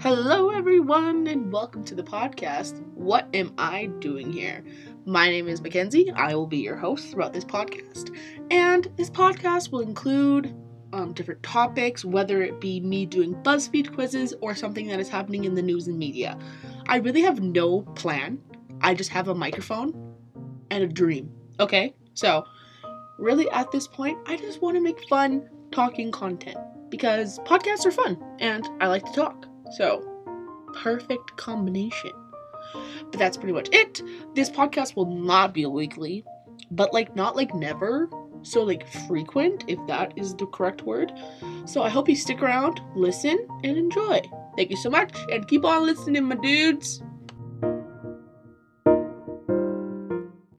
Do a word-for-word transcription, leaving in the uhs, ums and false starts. Hello everyone and welcome to the podcast, What Am I Doing Here? My name is Mackenzie, I will be your host throughout this podcast, and this podcast will include um, different topics, whether it be me doing BuzzFeed quizzes or something that is happening in the news and media. I really have no plan, I just have a microphone and a dream, okay? So, really at this point, I just want to make fun talking content, because podcasts are fun, and I like to talk. So, perfect combination. But that's pretty much it. This podcast will not be weekly, but like not like never, so like frequent, if that is the correct word. So I hope you stick around, listen, and enjoy. Thank you so much, and keep on listening, my dudes.